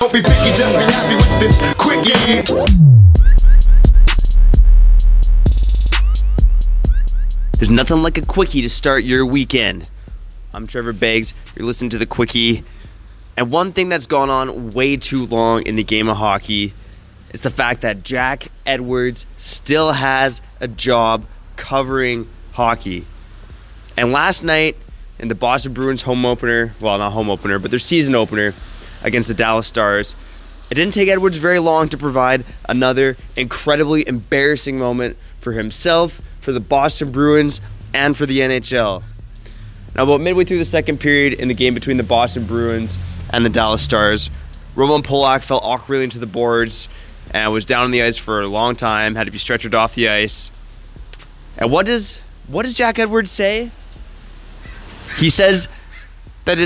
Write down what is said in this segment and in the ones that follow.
Don't be picky, just be happy with this quickie. There's nothing like a quickie to start your weekend. I'm Trevor Beggs. You're listening to The Quickie. And one thing that's gone on way too long in the game of hockey is the fact that Jack Edwards still has a job covering hockey. And last night in the Boston Bruins home opener, well, not home opener, but their season opener, against the Dallas Stars. It didn't take Edwards very long to provide another incredibly embarrassing moment for himself, for the Boston Bruins, and for the NHL. Now, about midway through the second period in the game between the Boston Bruins and the Dallas Stars, Roman Polak fell awkwardly into the boards and was down on the ice for a long time, had to be stretchered off the ice. And what does Jack Edwards say? He says that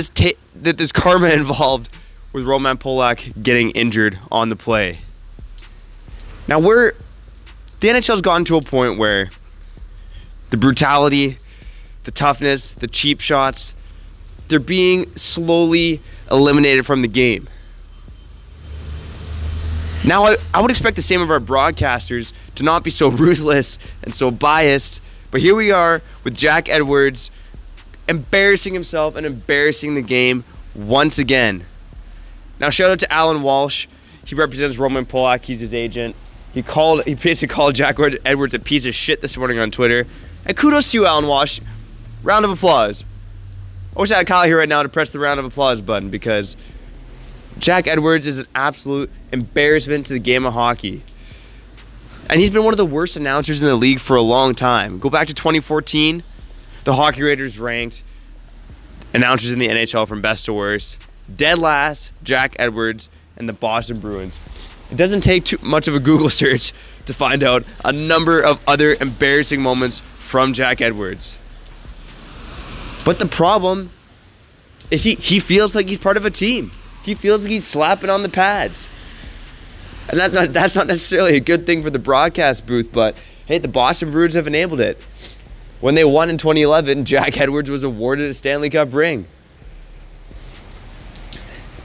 there's karma involved with Roman Polak getting injured on the play. Now the NHL's gotten to a point where the brutality, the toughness, the cheap shots, they're being slowly eliminated from the game. Now I would expect the same of our broadcasters to not be so ruthless and so biased, but here we are with Jack Edwards embarrassing himself and embarrassing the game once again. Now, shout out to Alan Walsh. He represents Roman Polak. He's his agent. He basically called Jack Edwards a piece of shit this morning on Twitter. And kudos to you, Alan Walsh. Round of applause. I wish I had Kyle here right now to press the round of applause button, because Jack Edwards is an absolute embarrassment to the game of hockey. And he's been one of the worst announcers in the league for a long time. Go back to 2014. The Hockey Raiders ranked announcers in the NHL from best to worst. Dead last, Jack Edwards and the Boston Bruins. It doesn't take too much of a Google search to find out a number of other embarrassing moments from Jack Edwards. But the problem is he feels like he's part of a team. He feels like he's slapping on the pads. And that's not necessarily a good thing for the broadcast booth, but hey, the Boston Bruins have enabled it. When they won in 2011, Jack Edwards was awarded a Stanley Cup ring.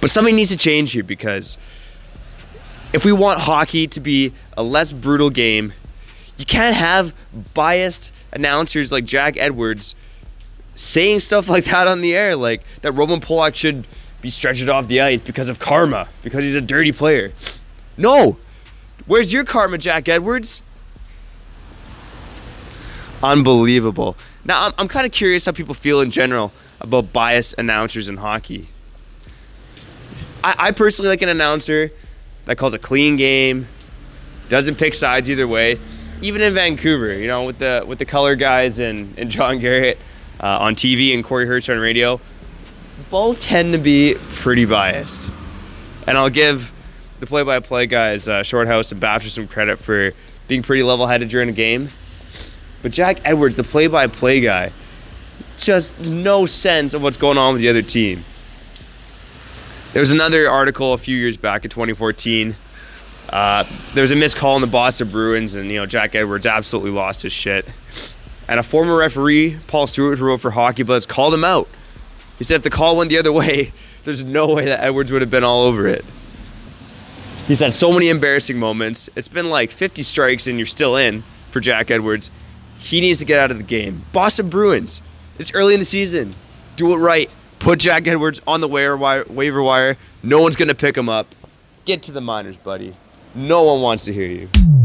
But something needs to change here, because if we want hockey to be a less brutal game, you can't have biased announcers like Jack Edwards saying stuff like that on the air, like that Roman Polak should be stretched off the ice because of karma, because he's a dirty player. No! Where's your karma, Jack Edwards? Unbelievable. Now, I'm kind of curious how people feel in general about biased announcers in hockey. I personally like an announcer that calls a clean game, doesn't pick sides either way. Even in Vancouver, you know, with the color guys and John Garrett on TV and Corey Hirsch on radio, both tend to be pretty biased. And I'll give the play-by-play guys, Shorthouse and Baxter, some credit for being pretty level-headed during a game. But Jack Edwards, the play-by-play guy, just no sense of what's going on with the other team. There was another article a few years back in 2014. There was a missed call on the Boston Bruins, and Jack Edwards absolutely lost his shit. And a former referee, Paul Stewart, who wrote for HockeyBuzz, called him out. He said if the call went the other way, there's no way that Edwards would have been all over it. He's had so many embarrassing moments. It's been like 50 strikes and you're still in for Jack Edwards. He needs to get out of the game. Boston Bruins, it's early in the season. Do it right. Put Jack Edwards on the waiver wire. No one's going to pick him up. Get to the minors, buddy. No one wants to hear you.